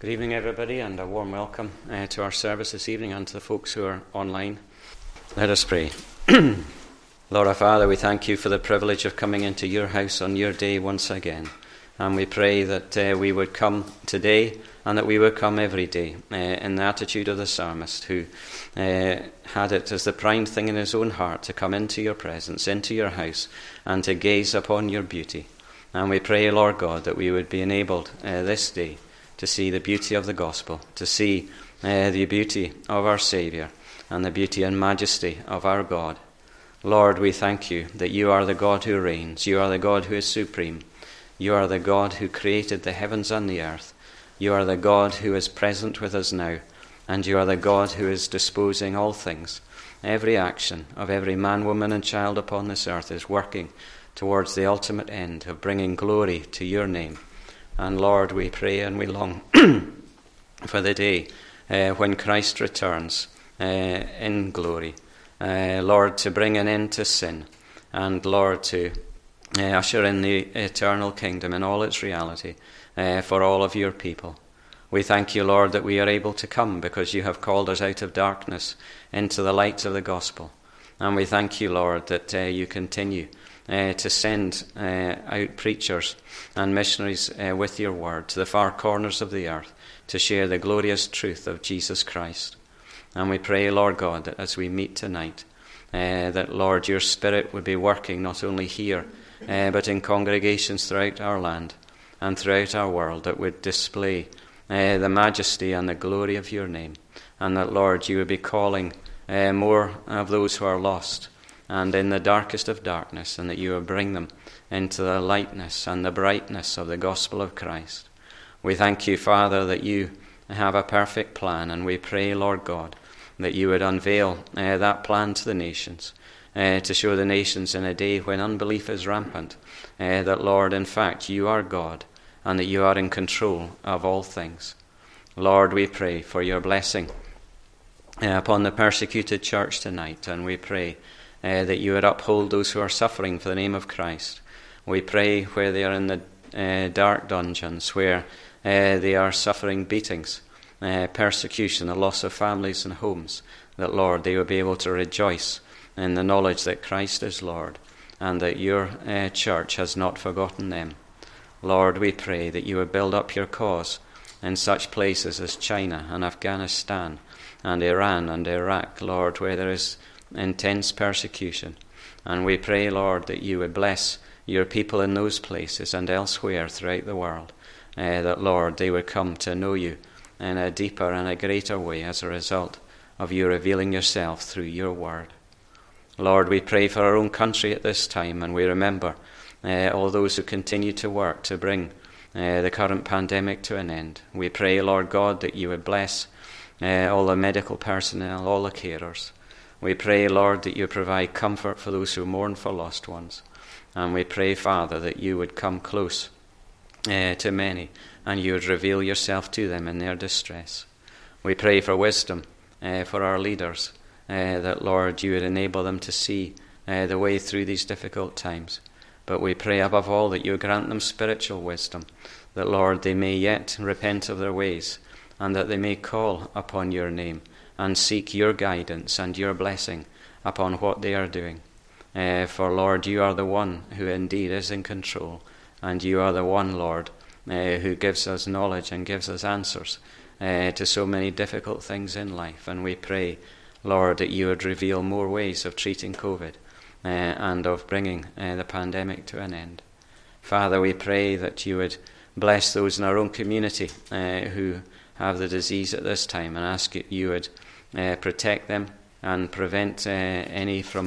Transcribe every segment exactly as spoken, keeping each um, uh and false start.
Good evening, everybody, and a warm welcome uh, to our service this evening and to the folks who are online. Let us pray. Lord our Father, we thank you for the privilege of coming into your house on your day once again. And we pray that uh, we would come today and that we would come every day uh, in the attitude of the psalmist who uh, had it as the prime thing in his own heart to come into your presence, into your house, and to gaze upon your beauty. And we pray, Lord God, that we would be enabled uh, this day to see the beauty of the gospel, to see uh, the beauty of our Saviour and the beauty and majesty of our God. Lord, we thank you that you are the God who reigns, you are the God who is supreme, you are the God who created the heavens and the earth, you are the God who is present with us now, and you are the God who is disposing all things. Every action of every man, woman and child upon this earth is working towards the ultimate end of bringing glory to your name. And Lord, we pray and we long for the day uh, when Christ returns uh, in glory. Uh, Lord, to bring an end to sin, and Lord, to uh, usher in the eternal kingdom in all its reality uh, for all of your people. We thank you, Lord, that we are able to come because you have called us out of darkness into the light of the gospel. And we thank you, Lord, that uh, you continue Uh, to send uh, out preachers and missionaries uh, with your word to the far corners of the earth to share the glorious truth of Jesus Christ. And we pray, Lord God, that as we meet tonight, uh, that, Lord, your Spirit would be working not only here, uh, but in congregations throughout our land and throughout our world, that would display uh, the majesty and the glory of your name, and that, Lord, you would be calling uh, more of those who are lost and in the darkest of darkness, and that you will bring them into the lightness and the brightness of the gospel of Christ. We thank you, Father, that you have a perfect plan, and we pray, Lord God, that you would unveil uh, that plan to the nations, uh, to show the nations in a day when unbelief is rampant, uh, that, Lord, in fact, you are God, and that you are in control of all things. Lord, we pray for your blessing uh, upon the persecuted church tonight, and we pray Uh, that you would uphold those who are suffering for the name of Christ. We pray where they are in the uh, dark dungeons, where uh, they are suffering beatings, uh, persecution, the loss of families and homes, that, Lord, they will be able to rejoice in the knowledge that Christ is Lord and that your uh, church has not forgotten them. Lord, we pray that you would build up your cause in such places as China and Afghanistan and Iran and Iraq, Lord, where there is intense persecution. And we pray, Lord, that you would bless your people in those places and elsewhere throughout the world, uh, that, Lord, they would come to know you in a deeper and a greater way as a result of you revealing yourself through your word. Lord, we pray for our own country at this time, and we remember uh, all those who continue to work to bring uh, the current pandemic to an end. We pray, Lord God, that you would bless uh, all the medical personnel, all the carers. We pray, Lord, that you provide comfort for those who mourn for lost ones. And we pray, Father, that you would come close uh, to many and you would reveal yourself to them in their distress. We pray for wisdom uh, for our leaders, uh, that, Lord, you would enable them to see uh, the way through these difficult times. But we pray above all that you grant them spiritual wisdom, that, Lord, they may yet repent of their ways and that they may call upon your name and seek your guidance and your blessing upon what they are doing. Uh, for, Lord, you are the one who indeed is in control, and you are the one, Lord, uh, who gives us knowledge and gives us answers uh, to so many difficult things in life. And we pray, Lord, that you would reveal more ways of treating COVID uh, and of bringing uh, the pandemic to an end. Father, we pray that you would bless those in our own community uh, who have the disease at this time, and ask that you would Uh, protect them and prevent uh, any from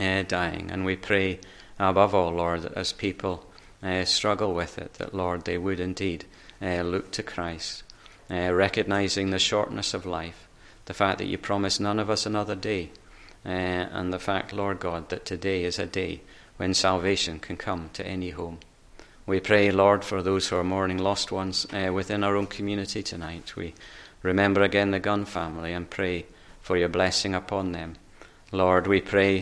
uh, dying. And we pray above all, Lord, that as people uh, struggle with it, that, Lord, they would indeed uh, look to Christ, uh, recognizing the shortness of life, the fact that you promise none of us another day, uh, and the fact, Lord God, that today is a day when salvation can come to any home. We pray, Lord, for those who are mourning lost ones uh, within our own community tonight. We remember again the Gunn family and pray for your blessing upon them. Lord, we pray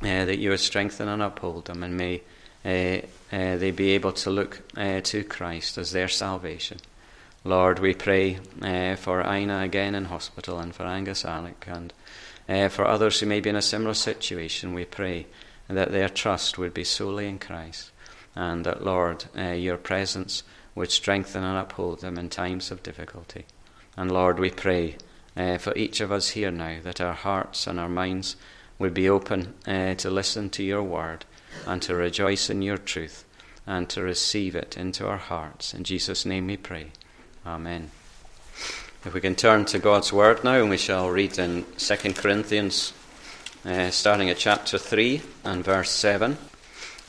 uh, that you would strengthen and uphold them, and may uh, uh, they be able to look uh, to Christ as their salvation. Lord, we pray uh, for Ina again in hospital, and for Angus Alec, and uh, for others who may be in a similar situation. We pray that their trust would be solely in Christ, and that, Lord, uh, your presence would strengthen and uphold them in times of difficulty. And Lord, we pray uh, for each of us here now, that our hearts and our minds would be open uh, to listen to your word, and to rejoice in your truth, and to receive it into our hearts. In Jesus' name we pray. Amen. If we can turn to God's word now, and we shall read in Second Corinthians, uh, starting at chapter three and verse seven,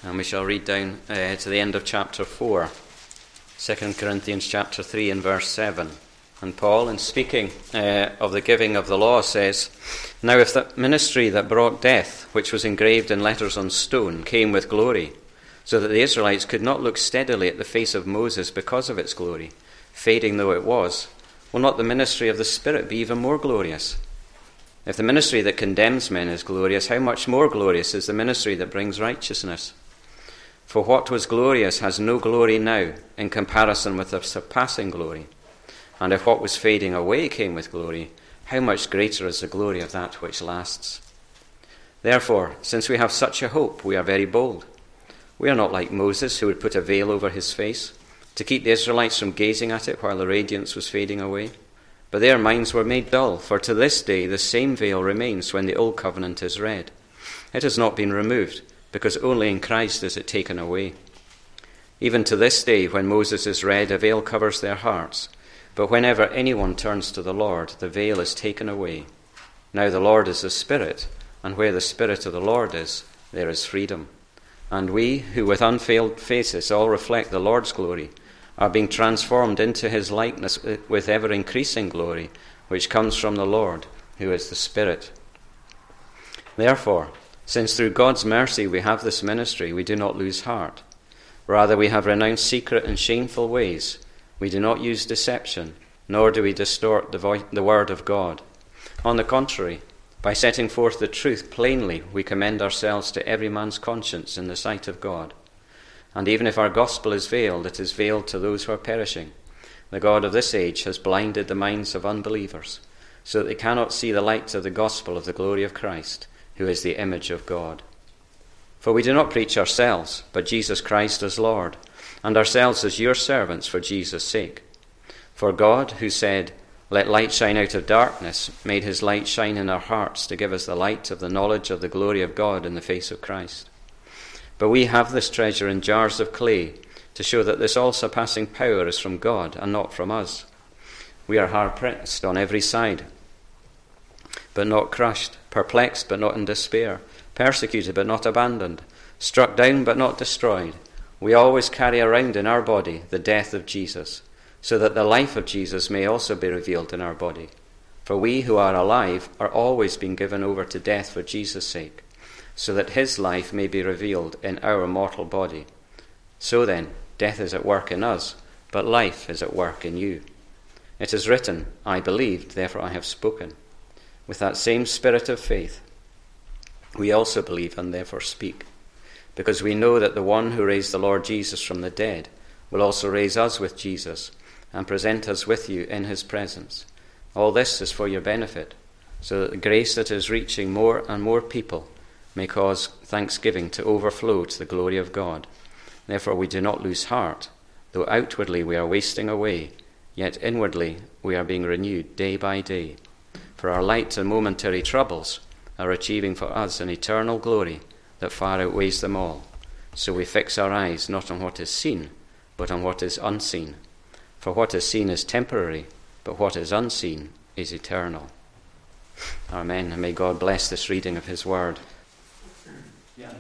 and we shall read down uh, to the end of chapter four. Second Corinthians chapter three and verse seven. And Paul, in speaking uh, of the giving of the law, says, "Now if that ministry that brought death, which was engraved in letters on stone, came with glory, so that the Israelites could not look steadily at the face of Moses because of its glory, fading though it was, will not the ministry of the Spirit be even more glorious? If the ministry that condemns men is glorious, how much more glorious is the ministry that brings righteousness? For what was glorious has no glory now in comparison with the surpassing glory. And if what was fading away came with glory, how much greater is the glory of that which lasts? Therefore, since we have such a hope, we are very bold. We are not like Moses, who would put a veil over his face, to keep the Israelites from gazing at it while the radiance was fading away. But their minds were made dull, for to this day the same veil remains when the old covenant is read. It has not been removed, because only in Christ is it taken away. Even to this day, when Moses is read, a veil covers their hearts. But whenever anyone turns to the Lord, the veil is taken away. Now the Lord is the Spirit, and where the Spirit of the Lord is, there is freedom. And we, who with unveiled faces all reflect the Lord's glory, are being transformed into his likeness with ever-increasing glory, which comes from the Lord, who is the Spirit. Therefore, since through God's mercy we have this ministry, we do not lose heart. Rather, we have renounced secret and shameful ways. We do not use deception, nor do we distort the, vo- the word of God. On the contrary, by setting forth the truth plainly, we commend ourselves to every man's conscience in the sight of God. And even if our gospel is veiled, it is veiled to those who are perishing. The God of this age has blinded the minds of unbelievers, so that they cannot see the light of the gospel of the glory of Christ, who is the image of God. For we do not preach ourselves, but Jesus Christ as Lord, and ourselves as your servants for Jesus' sake. For God, who said, 'Let light shine out of darkness,' made his light shine in our hearts to give us the light of the knowledge of the glory of God in the face of Christ. But we have this treasure in jars of clay, to show that this all-surpassing power is from God and not from us. We are hard-pressed on every side, but not crushed, perplexed but not in despair, persecuted but not abandoned, struck down but not destroyed. We always carry around in our body the death of Jesus, so that the life of Jesus may also be revealed in our body. For we who are alive are always being given over to death for Jesus' sake, so that his life may be revealed in our mortal body. So then, death is at work in us, but life is at work in you. It is written, 'I believed, therefore I have spoken.' With that same spirit of faith, we also believe and therefore speak, because we know that the one who raised the Lord Jesus from the dead will also raise us with Jesus and present us with you in his presence. All this is for your benefit, so that the grace that is reaching more and more people may cause thanksgiving to overflow to the glory of God. Therefore we do not lose heart, though outwardly we are wasting away, yet inwardly we are being renewed day by day. For our light and momentary troubles are achieving for us an eternal glory that far outweighs them all. So we fix our eyes not on what is seen, but on what is unseen. For what is seen is temporary, but what is unseen is eternal." Amen. And may God bless this reading of his word. As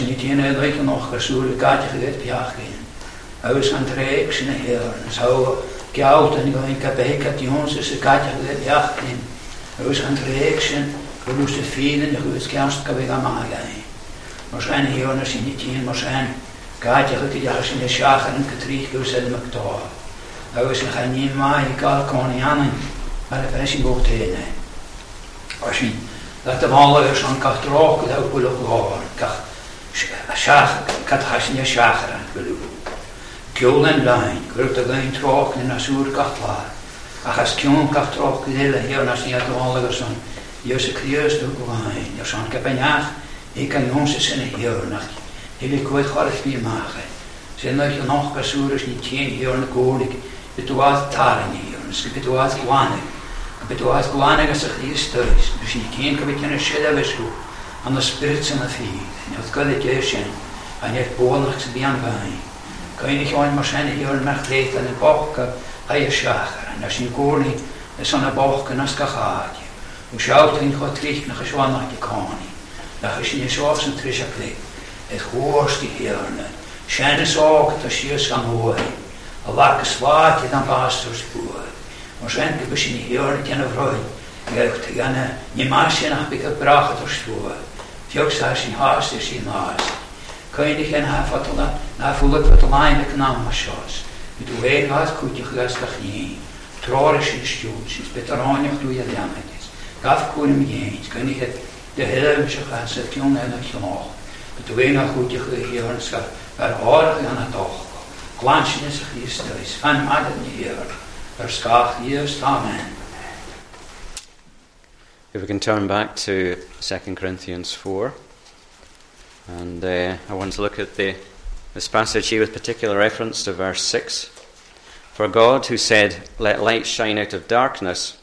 you can like an orchestra, got to get Piaki. I was on tracks in here, so Gout and going to bake at Jones is a got to get Piaki. I was on tracks and we used to feel in the hood's cast to be a magai. Moshan here on a sinity and Moshan got to get Yash in the Shach and Katrich was at McTaw. agus na chaine mai gal cónaí anin ar a bheith sin go téine. Ar sin leat am hála agus an cacht rá go dheag búil go hábhar cach cad chaisne seachar an búil bú. Ceolain lein grúpt a gain trách na súr cacht lár achas ceon cacht rách go dhéile héar na sin leat am hála agus an Jesu Christus go gain agus an capaneach ik kan jongens zijn een heerlijk. Hele kwijt gaat het niet maken. Zijn nog een nachtpersooners niet geen heerlijk koning. Betoast taren heerlijk. Ze betoast kwanen. Betoast kwanen als er iets thuis. Dus niet geen kan met je een schilder beschoen. Aan de spirit zijn er veel. En dat kan het juist zijn. En je hebt behoorlijk ze bij aan bij. Kan je niet gewoon maar zijn heerlijk nacht leeft aan de bokken. Hij is schaker. En als je een koning is aan de bokken als kagaatje. Hoe zou het in God richten naar gezwaan naar je koning. Nach is nie soos en trisha klee. Het hoorst die heerne. Schijne zorg dat je is aan hoor. Al wakke zwaard je dan pastors boer. Waarschijnlijk was je niet heerne ten een vrouw. Gelkt je gerne. Je maas je nog bij gebracht door stoer. Vjoks haar zijn haast is je naast. Kun je niet gaan haar vatten. Nou voel ik wat alleen de knam maar zoals. Met hoe heel hard goed je gelastig niet. Trorisch in stoets. Betaronig doe je lammetjes. Gaf koen me eens. Kun je het. De helmse gaat zet jong en het genoeg. Het weinig goed je geheerschap, waar aardig aan het oog. Kwansje is Christus, van maden heer. Er schaag eerst, amen. If we can turn back to Second Corinthians four. And uh, I want to look at the, this passage here with particular reference to verse six. For God, who said, "Let light shine out of darkness,"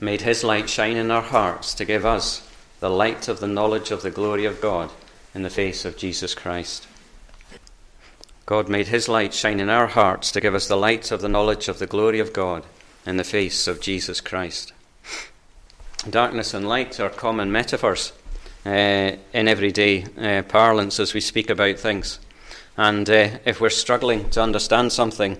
made his light shine in our hearts to give us the light of the knowledge of the glory of God in the face of Jesus Christ. God made his light shine in our hearts to give us the light of the knowledge of the glory of God in the face of Jesus Christ. Darkness and light are common metaphors uh, in everyday uh, parlance as we speak about things. And uh, if we're struggling to understand something,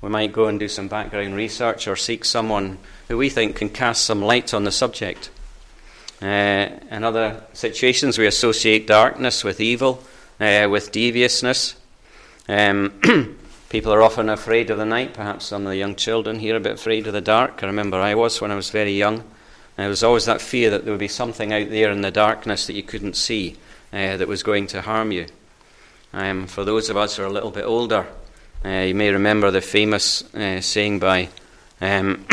we might go and do some background research or seek someone who we think can cast some light on the subject. Uh, in other situations, we associate darkness with evil, uh, with deviousness. Um, people are often afraid of the night. Perhaps some of the young children here are a bit afraid of the dark. I remember I was when I was very young. There was always that fear that there would be something out there in the darkness that you couldn't see uh, that was going to harm you. Um, for those of us who are a little bit older, Uh, you may remember the famous uh, saying by um,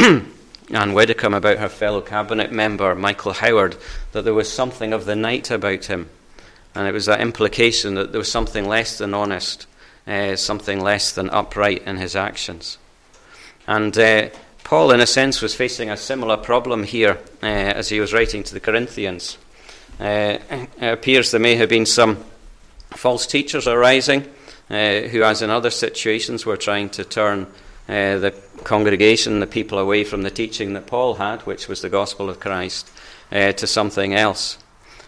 Anne Widdecombe about her fellow cabinet member Michael Howard, that there was something of the night about him, and it was that implication that there was something less than honest, uh, something less than upright in his actions. And uh, Paul, in a sense, was facing a similar problem here uh, as he was writing to the Corinthians. Uh, it appears there may have been some false teachers arising, Uh, who, as in other situations, were trying to turn uh, the congregation, the people, away from the teaching that Paul had, which was the gospel of Christ, uh, to something else.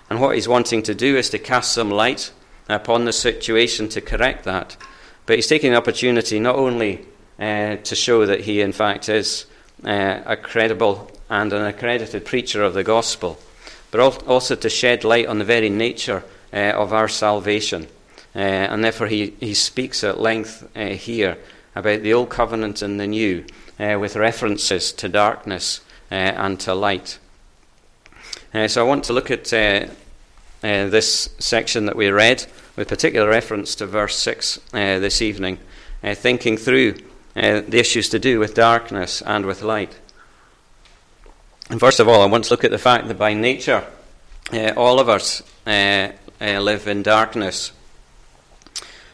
And what he's wanting to do is to cast some light upon the situation to correct that. But he's taking the opportunity not only uh, to show that he, in fact, is uh, a credible and an accredited preacher of the gospel, but al- also to shed light on the very nature uh, of our salvation. Uh, and therefore he, he speaks at length uh, here about the old covenant and the new, uh, with references to darkness uh, and to light. Uh, so I want to look at uh, uh, this section that we read, with particular reference to verse six uh, this evening, uh, thinking through uh, the issues to do with darkness and with light. And first of all, I want to look at the fact that by nature uh, all of us uh, uh, live in darkness.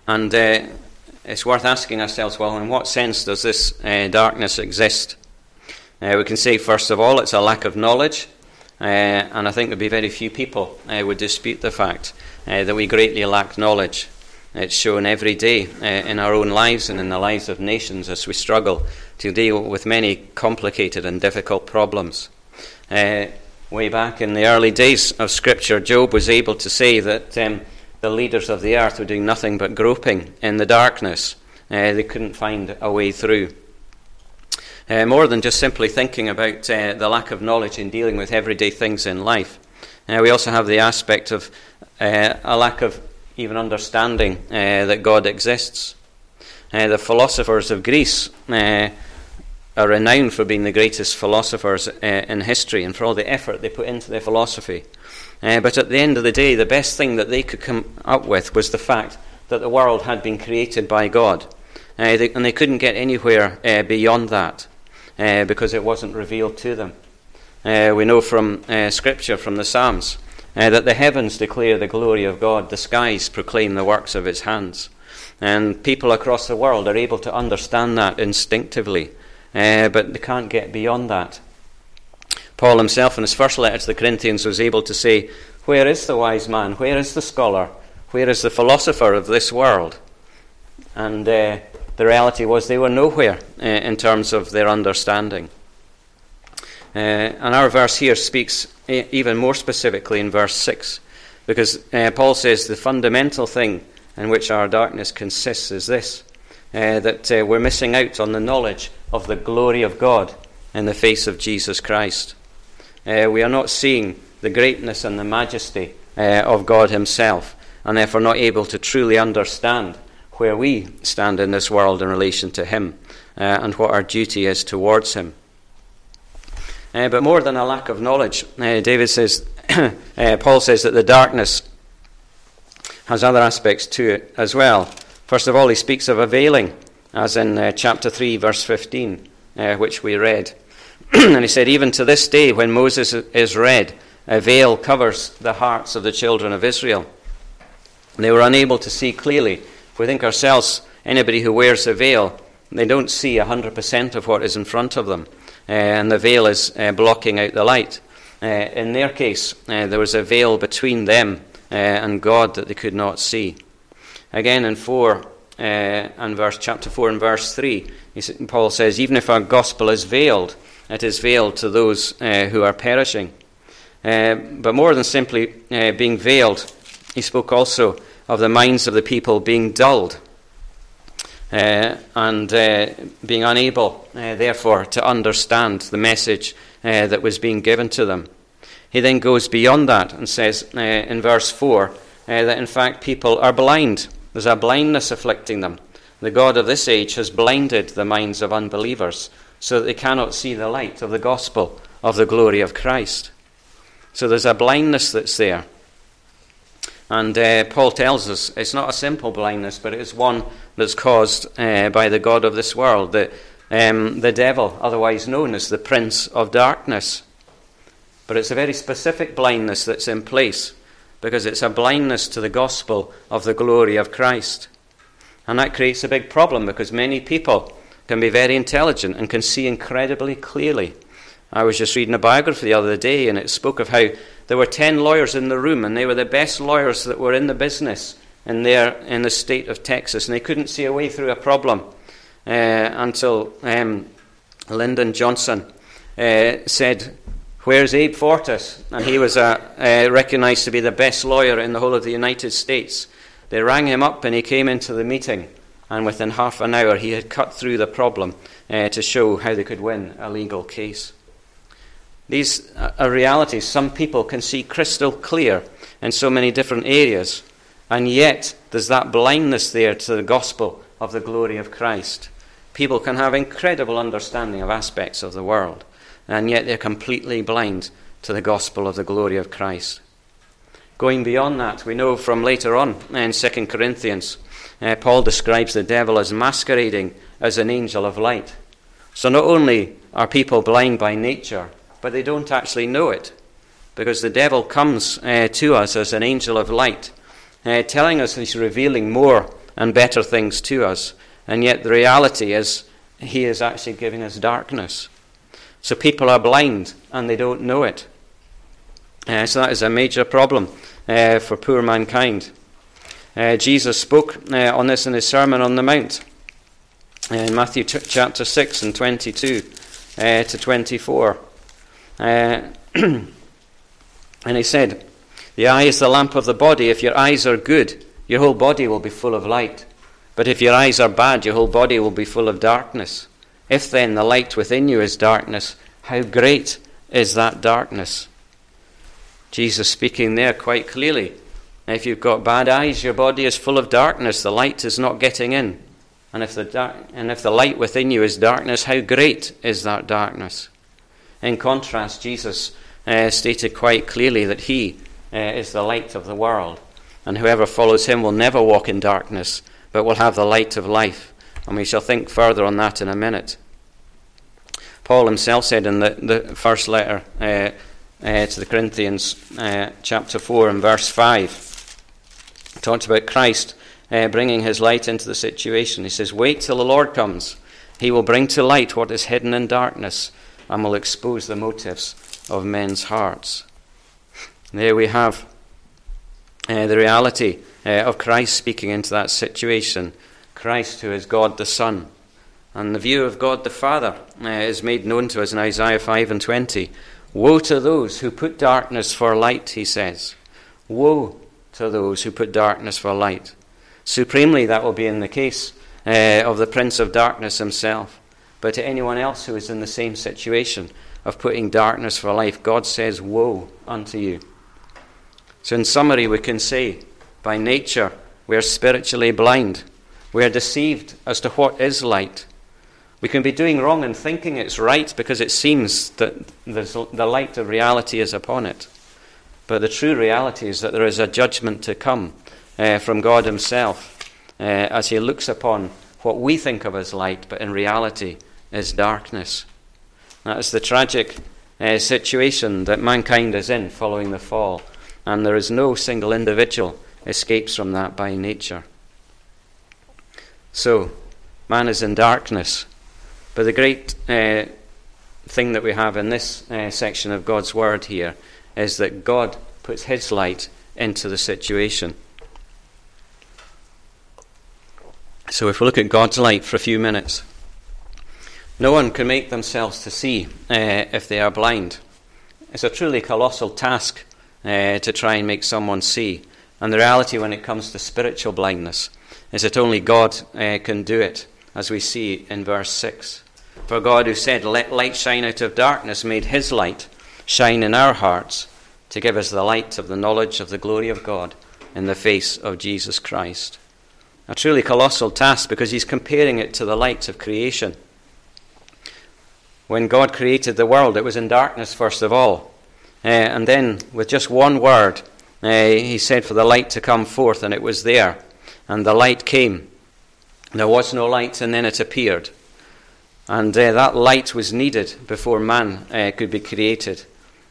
And uh, it's worth asking ourselves, well, in what sense does this uh, darkness exist? Uh, we can say, first of all, it's a lack of knowledge. Uh, and I think there'd be very few people uh, would dispute the fact uh, that we greatly lack knowledge. It's shown every day uh, in our own lives and in the lives of nations as we struggle to deal with many complicated and difficult problems. Uh, way back in the early days of Scripture, Job was able to say that Um, the leaders of the earth were doing nothing but groping in the darkness. Uh, they couldn't find a way through. Uh, more than just simply thinking about uh, the lack of knowledge in dealing with everyday things in life, Uh, we also have the aspect of uh, a lack of even understanding uh, that God exists. Uh, the philosophers of Greece uh, are renowned for being the greatest philosophers uh, in history and for all the effort they put into their philosophy. Uh, but at the end of the day, the best thing that they could come up with was the fact that the world had been created by God. Uh, they, and they couldn't get anywhere uh, beyond that uh, because it wasn't revealed to them. Uh, we know from uh, Scripture, from the Psalms, uh, that the heavens declare the glory of God, the skies proclaim the works of his hands. And people across the world are able to understand that instinctively, uh, but they can't get beyond that. Paul himself in his first letter to the Corinthians was able to say, where is the wise man? Where is the scholar? Where is the philosopher of this world? And uh, the reality was they were nowhere uh, in terms of their understanding. Uh, and our verse here speaks e- even more specifically in verse six, because uh, Paul says the fundamental thing in which our darkness consists is this, uh, that uh, we're missing out on the knowledge of the glory of God in the face of Jesus Christ. Uh, we are not seeing the greatness and the majesty uh, of God himself, and therefore not able to truly understand where we stand in this world in relation to him uh, and what our duty is towards him. Uh, but more than a lack of knowledge, uh, David says, uh, Paul says that the darkness has other aspects to it as well. First of all, he speaks of a veiling, as in uh, chapter three, verse fifteen, uh, which we read. And he said, even to this day, when Moses is read, a veil covers the hearts of the children of Israel. They were unable to see clearly. If we think ourselves, anybody who wears a veil, they don't see one hundred percent of what is in front of them. Uh, and the veil is uh, blocking out the light. Uh, in their case, uh, there was a veil between them Uh, and God that they could not see. Again in four uh, and verse chapter four and verse three, Paul says, even if our gospel is veiled, it is veiled to those uh, who are perishing. Uh, but more than simply uh, being veiled, he spoke also of the minds of the people being dulled uh, and uh, being unable, uh, therefore, to understand the message uh, that was being given to them. He then goes beyond that and says uh, in verse four uh, that in fact people are blind. There's a blindness afflicting them. The God of this age has blinded the minds of unbelievers so that they cannot see the light of the gospel of the glory of Christ. So there's a blindness that's there. And uh, Paul tells us it's not a simple blindness, but it is one that's caused uh, by the God of this world, the, um, the devil, otherwise known as the Prince of Darkness. But it's a very specific blindness that's in place, because it's a blindness to the gospel of the glory of Christ. And that creates a big problem, because many people can be very intelligent and can see incredibly clearly. I was just reading a biography the other day, and it spoke of how there were ten lawyers in the room, and they were the best lawyers that were in the business in, their, in the state of Texas, and they couldn't see a way through a problem uh, until um, Lyndon Johnson uh, said, where's Abe Fortas? And he was uh, uh, recognized to be the best lawyer in the whole of the United States. They rang him up and he came into the meeting, and within half an hour he had cut through the problem uh, to show how they could win a legal case. These are realities. Some people can see crystal clear in so many different areas, and yet there's that blindness there to the gospel of the glory of Christ. People can have incredible understanding of aspects of the world, and yet they're completely blind to the gospel of the glory of Christ. Going beyond that, we know from later on in Second Corinthians, uh, Paul describes the devil as masquerading as an angel of light. So not only are people blind by nature, but they don't actually know it, because the devil comes uh, to us as an angel of light, uh, telling us he's revealing more and better things to us, and yet the reality is he is actually giving us darkness. So people are blind and they don't know it. Uh, so that is a major problem uh, for poor mankind. Uh, Jesus spoke uh, on this in his Sermon on the Mount uh, in Matthew t- chapter six and twenty-two uh, to twenty-four. Uh, and he said, the eye is the lamp of the body. If your eyes are good, your whole body will be full of light. But if your eyes are bad, your whole body will be full of darkness. If then the light within you is darkness, how great is that darkness? Jesus speaking there quite clearly. If you've got bad eyes, your body is full of darkness. The light is not getting in. And if the dark, and if the light within you is darkness, how great is that darkness? In contrast, Jesus uh, stated quite clearly that he uh, is the light of the world, and whoever follows him will never walk in darkness, but will have the light of life. And we shall think further on that in a minute. Paul himself said in the, the first letter uh, uh, to the Corinthians, uh, chapter four and verse five, he talks about Christ uh, bringing his light into the situation. He says, wait till the Lord comes. He will bring to light what is hidden in darkness and will expose the motives of men's hearts. There we have uh, the reality uh, of Christ speaking into that situation. Christ, who is God the Son. And the view of God the Father uh, is made known to us in Isaiah five and twenty. Woe to those who put darkness for light, he says. Woe to those who put darkness for light. Supremely that will be in the case uh, of the Prince of Darkness himself. But to anyone else who is in the same situation of putting darkness for life, God says, woe unto you. So in summary, we can say, by nature, we are spiritually blind. We are deceived as to what is light. We can be doing wrong and thinking it's right because it seems that the light of reality is upon it. But the true reality is that there is a judgment to come uh, from God himself uh, as he looks upon what we think of as light, but in reality is darkness. That is the tragic uh, situation that mankind is in following the fall, and there is no single individual escapes from that by nature. So, man is in darkness, but the great uh, thing that we have in this uh, section of God's Word here is that God puts his light into the situation. So if we look at God's light for a few minutes, no one can make themselves to see uh, if they are blind. It's a truly colossal task uh, to try and make someone see. And the reality when it comes to spiritual blindness is that only God uh, can do it, as we see in verse six. For God, who said, let light shine out of darkness, made his light shine in our hearts to give us the light of the knowledge of the glory of God in the face of Jesus Christ. A truly colossal task, because he's comparing it to the light of creation. When God created the world, it was in darkness first of all. Uh, and then with just one word, uh, he said for the light to come forth, and it was there. And the light came. There was no light, and then it appeared. And uh, that light was needed before man uh, could be created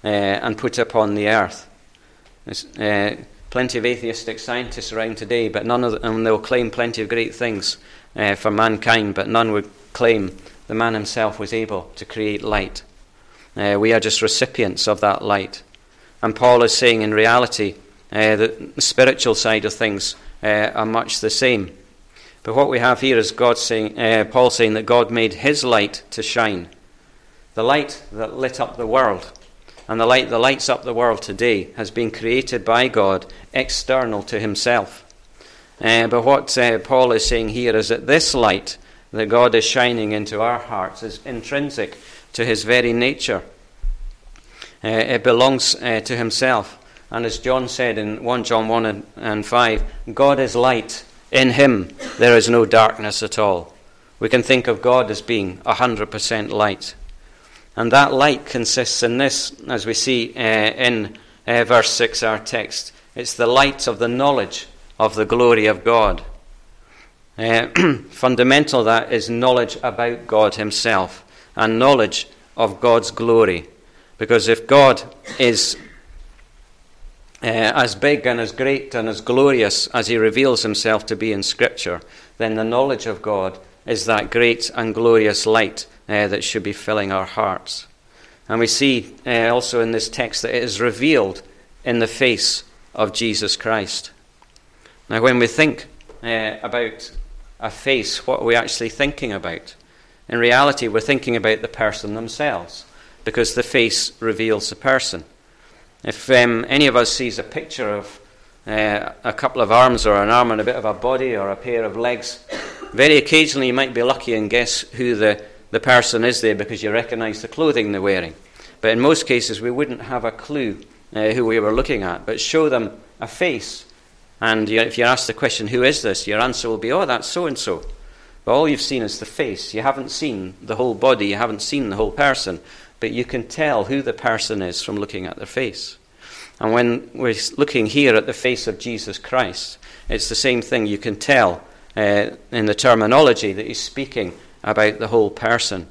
uh, and put upon the earth. Plenty of atheistic scientists around today, but none of them, and they'll claim plenty of great things uh, for mankind, but none would claim the man himself was able to create light. Uh, we are just recipients of that light. And Paul is saying in reality uh, that the spiritual side of things uh, are much the same. But what we have here is God saying, uh, Paul saying that God made his light to shine. The light that lit up the world. And the light that lights up the world today has been created by God, external to himself. Uh, but what uh, Paul is saying here is that this light that God is shining into our hearts is intrinsic to his very nature. Uh, it belongs uh, to himself. And as John said in First John one and five, God is light. In him there is no darkness at all. We can think of God as being one hundred percent light. And that light consists in this, as we see uh, in uh, verse six, our text. It's the light of the knowledge of the glory of God. Uh, fundamental that is knowledge about God himself and knowledge of God's glory. Because if God is uh, as big and as great and as glorious as he reveals himself to be in Scripture, then the knowledge of God is that great and glorious light Uh, that should be filling our hearts. And we see uh, also in this text that it is revealed in the face of Jesus Christ. Now when we think uh, about a face, what are we actually thinking about? In reality, we're thinking about the person themselves, because the face reveals the person. If um, any of us sees a picture of uh, a couple of arms or an arm and a bit of a body or a pair of legs, very occasionally you might be lucky and guess who the The person is there, because you recognize the clothing they're wearing. But in most cases, we wouldn't have a clue uh, who we were looking at. But show them a face, and you know, if you ask the question, who is this? Your answer will be, oh, that's so-and-so. But all you've seen is the face. You haven't seen the whole body. You haven't seen the whole person. But you can tell who the person is from looking at their face. And when we're looking here at the face of Jesus Christ, it's the same thing. You can tell uh, in the terminology that he's speaking about the whole person.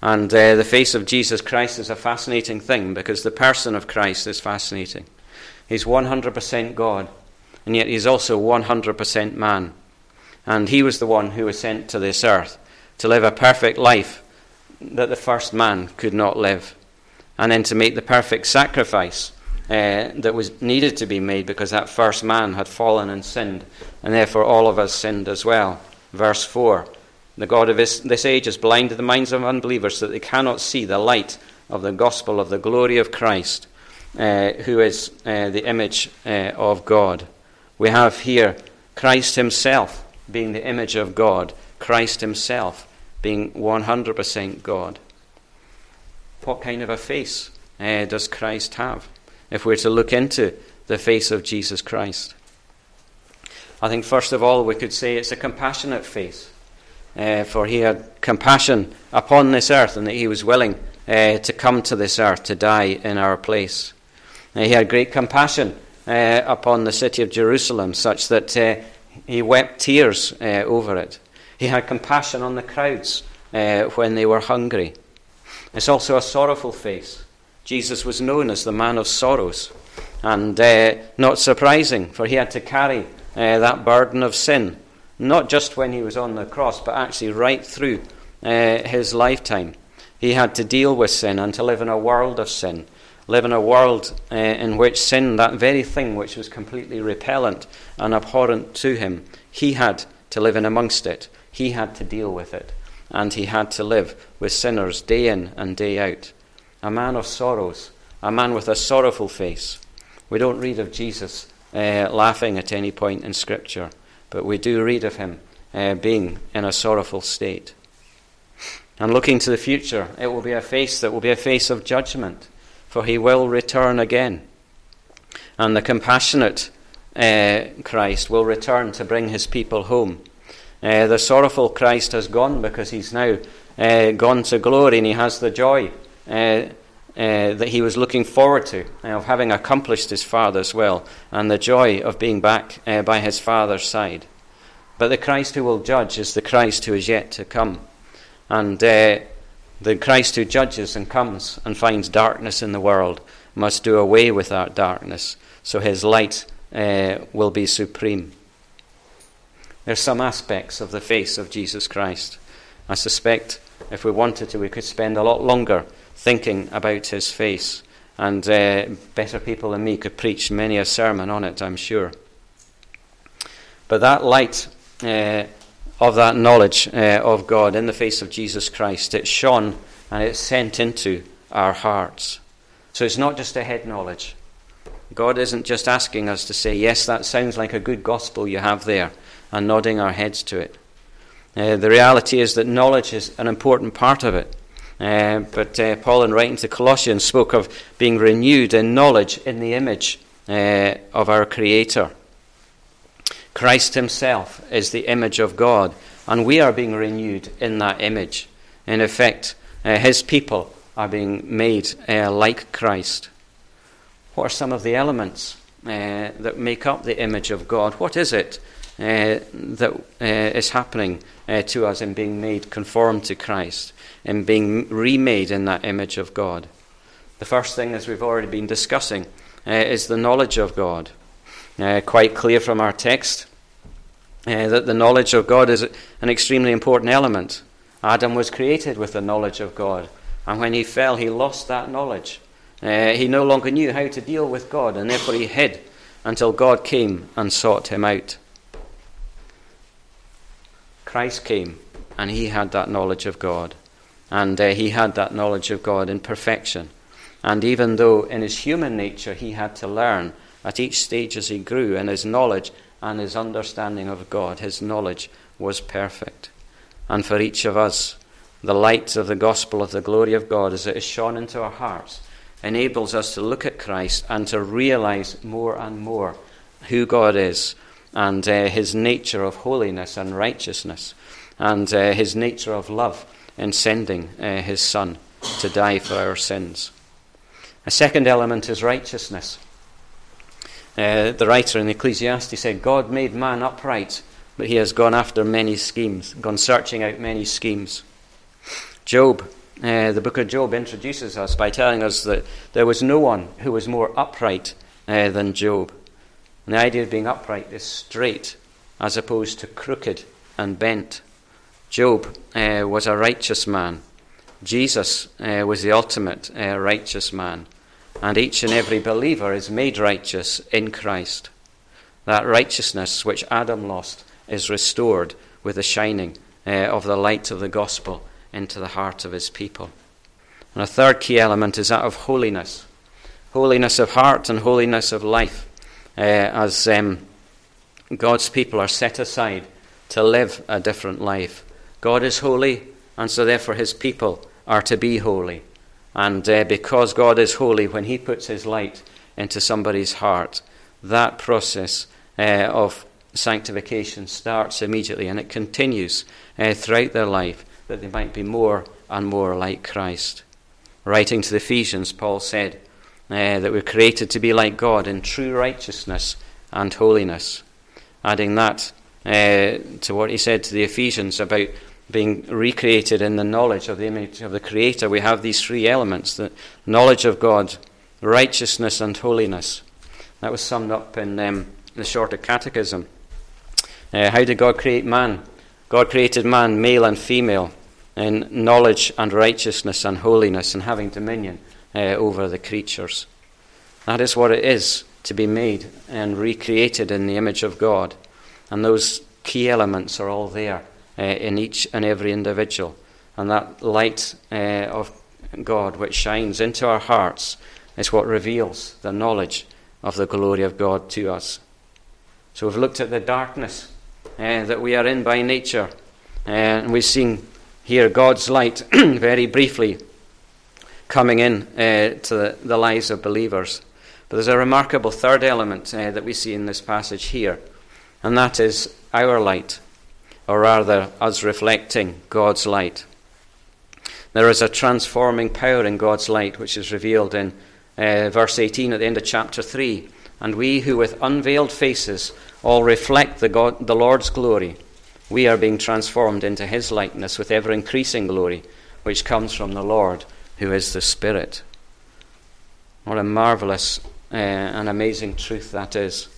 And uh, the face of Jesus Christ is a fascinating thing, because the person of Christ is fascinating. He's one hundred percent God, and yet he's also one hundred percent man. And he was the one who was sent to this earth to live a perfect life that the first man could not live, and then to make the perfect sacrifice uh, that was needed to be made, because that first man had fallen and sinned, and therefore all of us sinned as well. Verse four. The God of this, this age has blinded the minds of unbelievers so that they cannot see the light of the gospel of the glory of Christ, uh, who is uh, the image uh, of God. We have here Christ himself being the image of God, Christ himself being one hundred percent God. What kind of a face uh, does Christ have if we're to look into the face of Jesus Christ? I think first of all we could say it's a compassionate face. Uh, for he had compassion upon this earth, and that he was willing uh, to come to this earth to die in our place. Uh, he had great compassion uh, upon the city of Jerusalem, such that uh, he wept tears uh, over it. He had compassion on the crowds uh, when they were hungry. It's also a sorrowful face. Jesus was known as the man of sorrows, and uh, not surprising, for he had to carry uh, that burden of sin, not just when he was on the cross, but actually right through uh, his lifetime. He had to deal with sin and to live in a world of sin, live in a world uh, in which sin, that very thing which was completely repellent and abhorrent to him, he had to live in amongst it. He had to deal with it, and he had to live with sinners day in and day out. A man of sorrows, a man with a sorrowful face. We don't read of Jesus uh, laughing at any point in Scripture, but we do read of him uh, being in a sorrowful state. And looking to the future, it will be a face that will be a face of judgment, for he will return again. And the compassionate uh, Christ will return to bring his people home. Uh, the sorrowful Christ has gone, because he's now uh, gone to glory, and he has the joy uh, Uh, that he was looking forward to, uh, of having accomplished his Father's will, and the joy of being back uh, by his Father's side. But the Christ who will judge is the Christ who is yet to come. And uh, the Christ who judges and comes and finds darkness in the world must do away with that darkness, so his light uh, will be supreme. There's some aspects of the face of Jesus Christ. I suspect if we wanted to, we could spend a lot longer thinking about his face, and uh, better people than me could preach many a sermon on it, I'm sure. But that light uh, of that knowledge uh, of God in the face of Jesus Christ, it shone and it sent into our hearts. So it's not just a head knowledge. God isn't just asking us to say, yes, that sounds like a good gospel you have there, and nodding our heads to it. Uh, the reality is that knowledge is an important part of it. Uh, but uh, Paul, in writing to Colossians, spoke of being renewed in knowledge in the image uh, of our Creator. Christ himself is the image of God, and we are being renewed in that image. In effect, uh, his people are being made uh, like Christ. What are some of the elements uh, that make up the image of God? What is it uh, that uh, is happening uh, to us in being made conformed to Christ, in being remade in that image of God? The first thing, as we've already been discussing, uh, is the knowledge of God. Uh, quite clear from our text uh, that the knowledge of God is an extremely important element. Adam was created with the knowledge of God, and when he fell, he lost that knowledge. Uh, he no longer knew how to deal with God, and therefore he hid until God came and sought him out. Christ came, and he had that knowledge of God. And uh, he had that knowledge of God in perfection. And even though in his human nature he had to learn at each stage as he grew in his knowledge and his understanding of God, his knowledge was perfect. And for each of us, the light of the gospel of the glory of God, as it is shone into our hearts, enables us to look at Christ and to realize more and more who God is and uh, his nature of holiness and righteousness, and uh, his nature of love in sending uh, his Son to die for our sins. A second element is righteousness. Uh, the writer in Ecclesiastes said, God made man upright, but he has gone after many schemes, gone searching out many schemes. Job, uh, the book of Job introduces us by telling us that there was no one who was more upright uh, than Job. And the idea of being upright is straight as opposed to crooked and bent. Job uh, was a righteous man. Jesus uh, was the ultimate uh, righteous man. And each and every believer is made righteous in Christ. That righteousness which Adam lost is restored with the shining uh, of the light of the gospel into the heart of his people. And a third key element is that of holiness. Holiness of heart and holiness of life. Uh, as um, God's people are set aside to live a different life. God is holy, and so therefore his people are to be holy. And uh, because God is holy, when he puts his light into somebody's heart, that process uh, of sanctification starts immediately, and it continues uh, throughout their life, that they might be more and more like Christ. Writing to the Ephesians, Paul said uh, that we're created to be like God in true righteousness and holiness. Adding that uh, to what he said to the Ephesians about being recreated in the knowledge of the image of the Creator, we have these three elements: the knowledge of God, righteousness, and holiness. That was summed up in um, the Shorter Catechism. Uh, how did God create man? God created man, male and female, in knowledge and righteousness and holiness, and having dominion uh, over the creatures. That is what it is to be made and recreated in the image of God. And those key elements are all there Uh, in each and every individual. And that light uh, of God which shines into our hearts is what reveals the knowledge of the glory of God to us. So we've looked at the darkness uh, that we are in by nature, uh, and we've seen here God's light very briefly coming in uh, to the, the lives of believers. But there's a remarkable third element uh, that we see in this passage here, and that is our light, or rather us reflecting God's light. There is a transforming power in God's light which is revealed in uh, verse eighteen at the end of chapter three. And we who with unveiled faces all reflect the, God, the Lord's glory, we are being transformed into his likeness with ever increasing glory, which comes from the Lord who is the Spirit. What a marvellous uh, and amazing truth that is.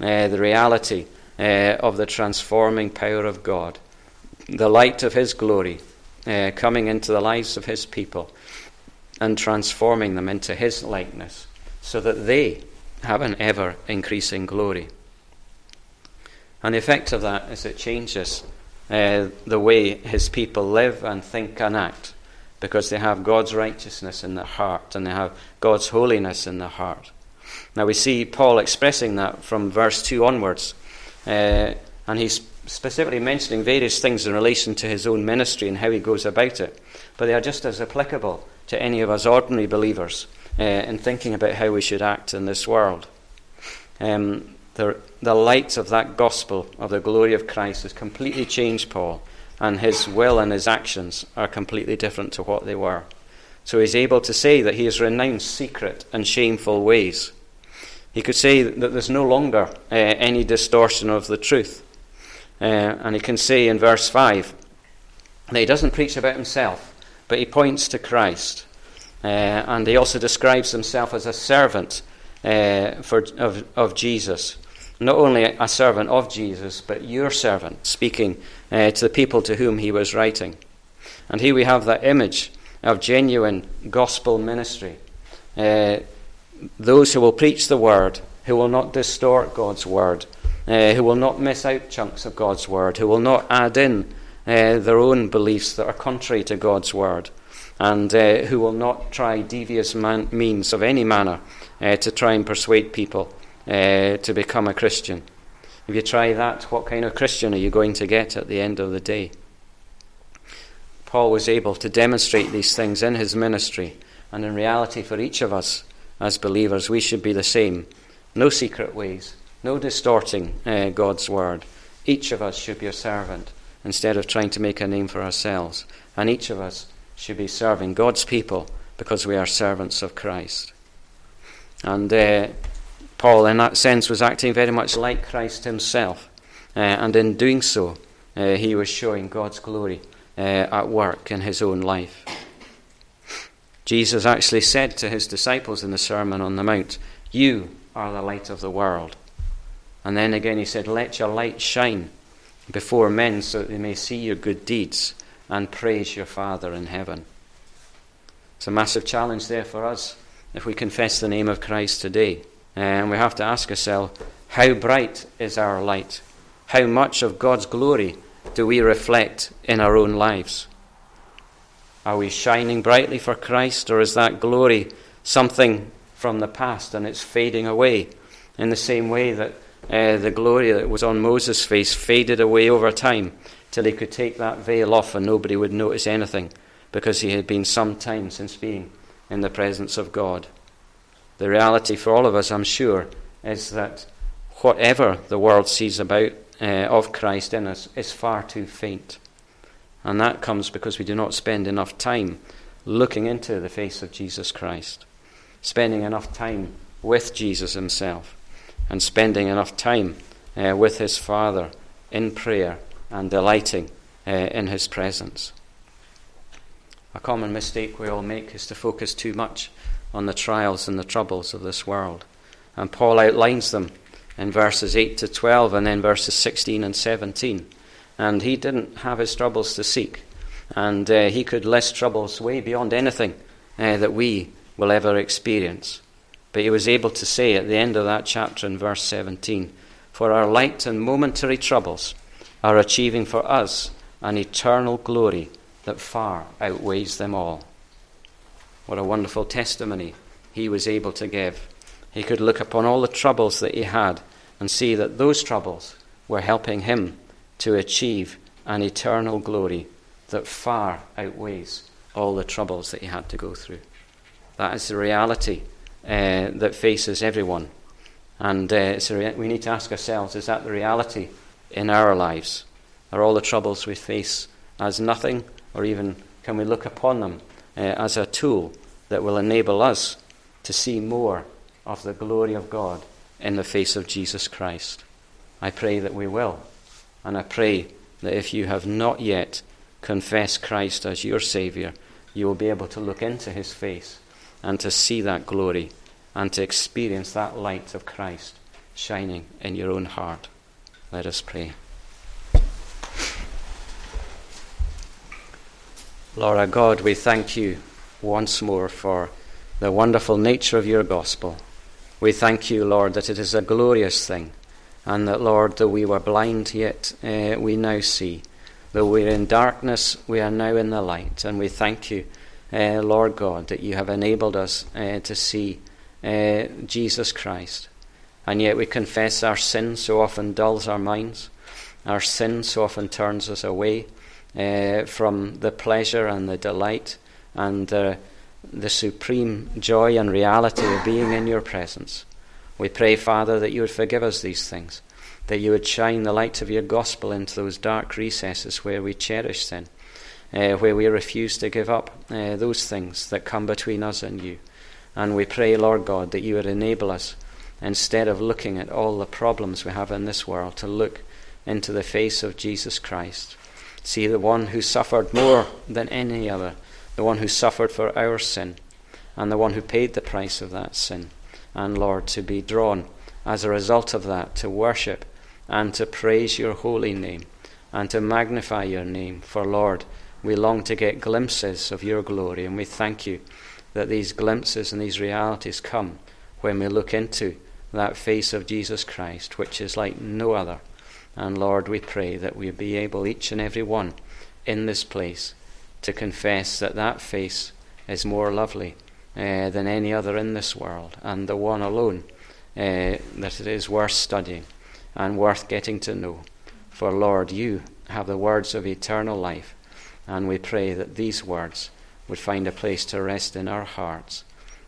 Uh, the reality Uh, of the transforming power of God, the light of his glory uh, coming into the lives of his people and transforming them into his likeness, so that they have an ever increasing glory. And the effect of that is it changes uh, the way his people live and think and act, because they have God's righteousness in their heart and they have God's holiness in their heart. Now we see Paul expressing that from verse two onwards. Uh, and he's specifically mentioning various things in relation to his own ministry and how he goes about it, but they are just as applicable to any of us ordinary believers uh, in thinking about how we should act in this world. Um, the, the light of that gospel of the glory of Christ has completely changed Paul, and his will and his actions are completely different to what they were. So he's able to say that he has renounced secret and shameful ways. He could say that there's no longer uh, any distortion of the truth. Uh, and he can say in verse five that he doesn't preach about himself, but he points to Christ. Uh, and he also describes himself as a servant uh, for, of, of Jesus. Not only a servant of Jesus, but your servant, speaking uh, to the people to whom he was writing. And here we have that image of genuine gospel ministry. Uh, Those who will preach the word, who will not distort God's word, uh, who will not miss out chunks of God's word, who will not add in uh, their own beliefs that are contrary to God's word, and uh, who will not try devious man- means of any manner uh, to try and persuade people uh, to become a Christian. If you try that, what kind of Christian are you going to get at the end of the day? Paul was able to demonstrate these things in his ministry, and in reality for each of us, as believers, we should be the same. No secret ways, no distorting uh, God's word. Each of us should be a servant instead of trying to make a name for ourselves. And each of us should be serving God's people because we are servants of Christ. And uh, Paul, in that sense, was acting very much like Christ himself. Uh, and in doing so, uh, he was showing God's glory uh, at work in his own life. Jesus actually said to his disciples in the Sermon on the Mount, "You are the light of the world." And then again he said, "Let your light shine before men so that they may see your good deeds and praise your Father in heaven." It's a massive challenge there for us if we confess the name of Christ today. And we have to ask ourselves, how bright is our light? How much of God's glory do we reflect in our own lives? Are we shining brightly for Christ, or is that glory something from the past and it's fading away in the same way that uh, the glory that was on Moses' face faded away over time till he could take that veil off and nobody would notice anything because he had been some time since being in the presence of God? The reality for all of us, I'm sure, is that whatever the world sees about uh, of Christ in us is far too faint. And that comes because we do not spend enough time looking into the face of Jesus Christ, spending enough time with Jesus himself, and spending enough time uh, with his Father in prayer and delighting uh, in his presence. A common mistake we all make is to focus too much on the trials and the troubles of this world. And Paul outlines them in verses eight to twelve and then verses sixteen and seventeen. And he didn't have his troubles to seek. And uh, he could list troubles way beyond anything uh, that we will ever experience. But he was able to say at the end of that chapter in verse seventeen, "For our light and momentary troubles are achieving for us an eternal glory that far outweighs them all." What a wonderful testimony he was able to give. He could look upon all the troubles that he had and see that those troubles were helping him to achieve an eternal glory that far outweighs all the troubles that he had to go through. That is the reality uh, that faces everyone. And uh, so we need to ask ourselves, is that the reality in our lives? Are all the troubles we face as nothing, or even can we look upon them uh, as a tool that will enable us to see more of the glory of God in the face of Jesus Christ? I pray that we will. And I pray that if you have not yet confessed Christ as your Saviour, you will be able to look into his face and to see that glory and to experience that light of Christ shining in your own heart. Let us pray. Lord our God, we thank you once more for the wonderful nature of your gospel. We thank you, Lord, that it is a glorious thing. And that, Lord, though we were blind, yet uh, we now see. Though we're in darkness, we are now in the light. And we thank you, uh, Lord God, that you have enabled us uh, to see uh, Jesus Christ. And yet we confess our sin so often dulls our minds. Our sin so often turns us away uh, from the pleasure and the delight and uh, the supreme joy and reality of being in your presence. We pray, Father, that you would forgive us these things, that you would shine the light of your gospel into those dark recesses where we cherish sin, uh, where we refuse to give up uh, those things that come between us and you. And we pray, Lord God, that you would enable us, instead of looking at all the problems we have in this world, to look into the face of Jesus Christ, see the one who suffered more than any other, the one who suffered for our sin, and the one who paid the price of that sin. And Lord, to be drawn as a result of that to worship and to praise your holy name and to magnify your name. For Lord, we long to get glimpses of your glory, and we thank you that these glimpses and these realities come when we look into that face of Jesus Christ, which is like no other. And Lord, we pray that we be able, each and every one in this place, to confess that that face is more lovely Uh, than any other in this world, and the one alone uh, that it is worth studying and worth getting to know. For Lord, you have the words of eternal life, and we pray that these words would find a place to rest in our hearts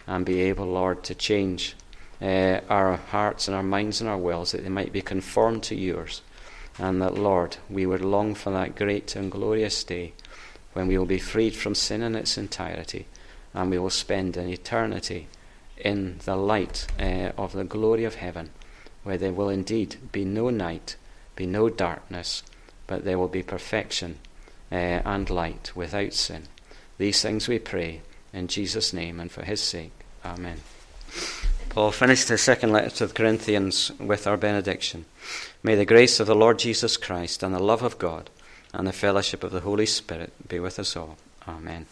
and be able, Lord, to change uh, our hearts and our minds and our wills, that they might be conformed to yours, and that, Lord, we would long for that great and glorious day when we will be freed from sin in its entirety, and we will spend an eternity in the light uh, of the glory of heaven, where there will indeed be no night, be no darkness, but there will be perfection uh, and light without sin. These things we pray in Jesus' name and for his sake. Amen. Paul finished his second letter to the Corinthians with our benediction. May the grace of the Lord Jesus Christ and the love of God and the fellowship of the Holy Spirit be with us all. Amen.